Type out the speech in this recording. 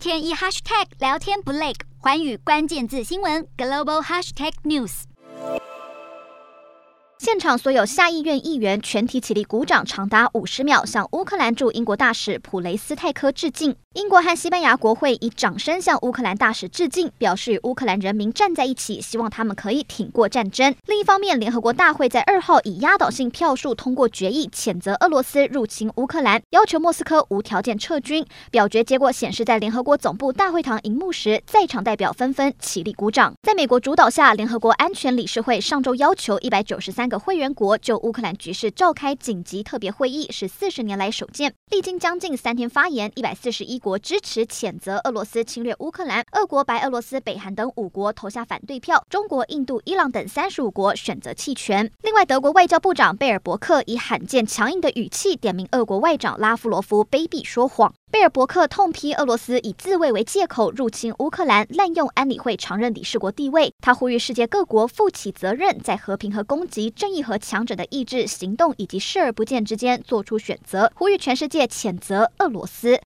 天一 hashtag 聊天不累，寰宇关键字新闻 global hashtag news。现场所有下议院议员全体起立鼓掌，长达50秒，向乌克兰驻英国大使普雷斯泰科致敬。英国和西班牙国会以掌声向乌克兰大使致敬，表示与乌克兰人民站在一起，希望他们可以挺过战争。另一方面，联合国大会在2号以压倒性票数通过决议，谴责俄罗斯入侵乌克兰，要求莫斯科无条件撤军。表决结果显示，在联合国总部大会堂荧幕时，在场代表纷纷起立鼓掌。在美国主导下，联合国安全理事会上周要求193个会员国就乌克兰局势召开紧急特别会议，是40年来首见。历经将近3天发言，141国支持谴责俄罗斯侵略乌克兰，俄国、白俄罗斯、北韩等5国投下反对票，中国、印度、伊朗等35国选择弃权。另外，德国外交部长贝尔伯克以罕见强硬的语气点名俄国外长拉夫罗夫卑鄙说谎。贝尔伯克痛批俄罗斯以自卫为借口入侵乌克兰，滥用安理会常任理事国地位。他呼吁世界各国负起责任，在和平和攻击、正义和强者的意志、行动以及视而不见之间做出选择，呼吁全世界谴责俄罗斯。